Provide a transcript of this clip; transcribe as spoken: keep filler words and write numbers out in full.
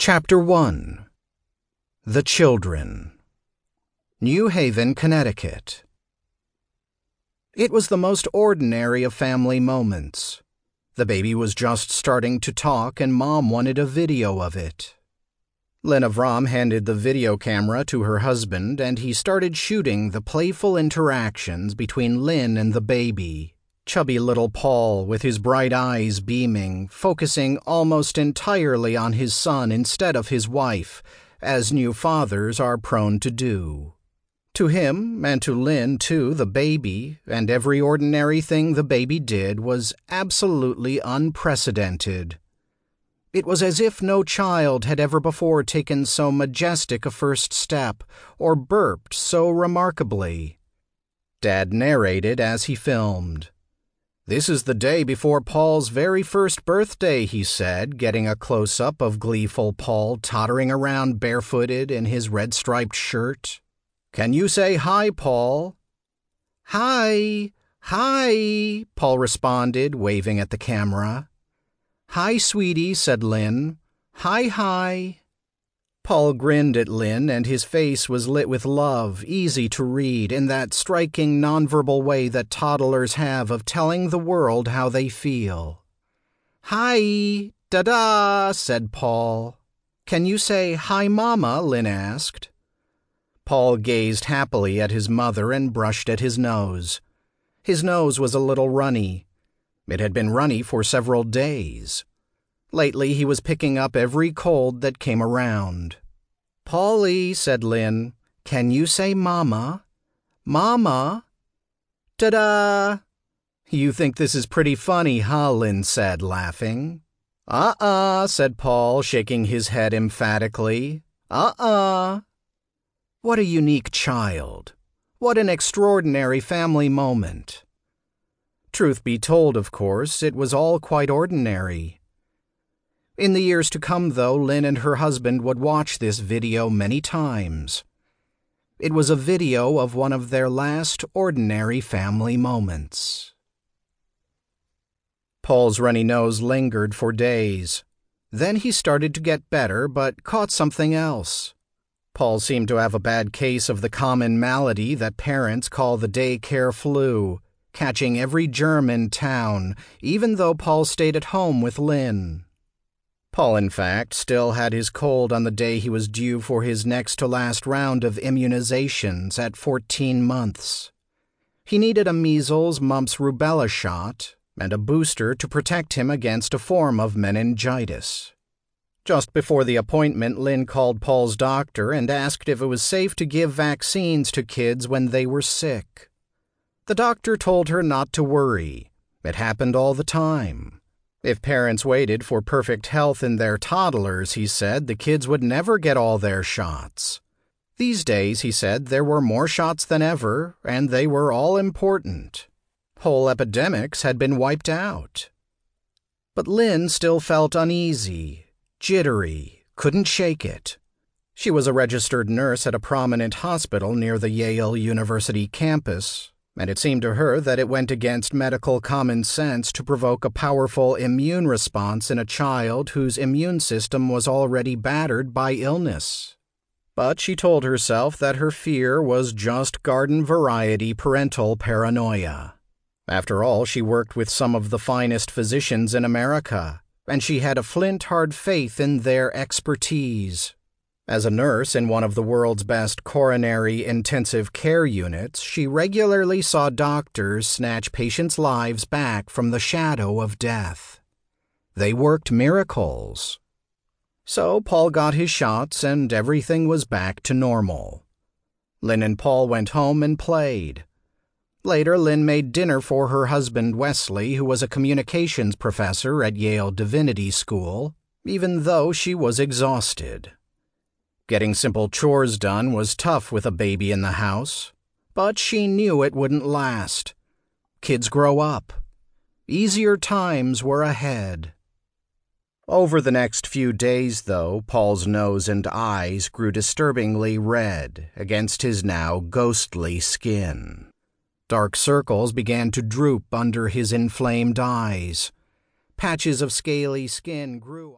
Chapter one. The Children. New Haven, Connecticut. It was the most ordinary of family moments. The baby was just starting to talk and Mom wanted a video of it. Lynn Avram handed the video camera to her husband and he started shooting the playful interactions between Lynn and the baby. Chubby little Paul, with his bright eyes beaming, focusing almost entirely on his son instead of his wife, as new fathers are prone to do. To him, and to Lynn too, the baby, and every ordinary thing the baby did was absolutely unprecedented. It was as if no child had ever before taken so majestic a first step, or burped so remarkably. Dad narrated as he filmed. "This is the day before Paul's very first birthday," he said, getting a close-up of gleeful Paul tottering around barefooted in his red-striped shirt. "Can you say hi, Paul?" "Hi, hi," Paul responded, waving at the camera. "Hi, sweetie," said Lynn. "Hi, hi." Paul grinned at Lynn, and his face was lit with love, easy to read, in that striking nonverbal way that toddlers have of telling the world how they feel. "Hi, da-da," said Paul. "Can you say hi, Mama?" Lynn asked. Paul gazed happily at his mother and brushed at his nose. His nose was a little runny. It had been runny for several days. Lately, he was picking up every cold that came around. "Paulie," said Lynn, "can you say Mama? Mama? Ta-da!" "You think this is pretty funny, huh?" Lynn said, laughing. "Uh-uh," said Paul, shaking his head emphatically. "Uh-uh." What a unique child. What an extraordinary family moment. Truth be told, of course, it was all quite ordinary. In the years to come, though, Lynn and her husband would watch this video many times. It was a video of one of their last ordinary family moments. Paul's runny nose lingered for days. Then he started to get better, but caught something else. Paul seemed to have a bad case of the common malady that parents call the daycare flu, catching every germ in town, even though Paul stayed at home with Lynn. Paul, in fact, still had his cold on the day he was due for his next-to-last round of immunizations at fourteen months. He needed a measles, mumps, rubella shot, and a booster to protect him against a form of meningitis. Just before the appointment, Lynn called Paul's doctor and asked if it was safe to give vaccines to kids when they were sick. The doctor told her not to worry. It happened all the time. If parents waited for perfect health in their toddlers, he said, the kids would never get all their shots. These days, he said, there were more shots than ever, and they were all important. Whole epidemics had been wiped out. But Lynn still felt uneasy, jittery, couldn't shake it. She was a registered nurse at a prominent hospital near the Yale University campus, and it seemed to her that it went against medical common sense to provoke a powerful immune response in a child whose immune system was already battered by illness. But she told herself that her fear was just garden-variety parental paranoia. After all, she worked with some of the finest physicians in America, and she had a flint-hard faith in their expertise. As a nurse in one of the world's best coronary intensive care units, she regularly saw doctors snatch patients' lives back from the shadow of death. They worked miracles. So Paul got his shots and everything was back to normal. Lynn and Paul went home and played. Later, Lynn made dinner for her husband Wesley, who was a communications professor at Yale Divinity School, even though she was exhausted. Getting simple chores done was tough with a baby in the house, but she knew it wouldn't last. Kids grow up. Easier times were ahead. Over the next few days, though, Paul's nose and eyes grew disturbingly red against his now ghostly skin. Dark circles began to droop under his inflamed eyes. Patches of scaly skin grew.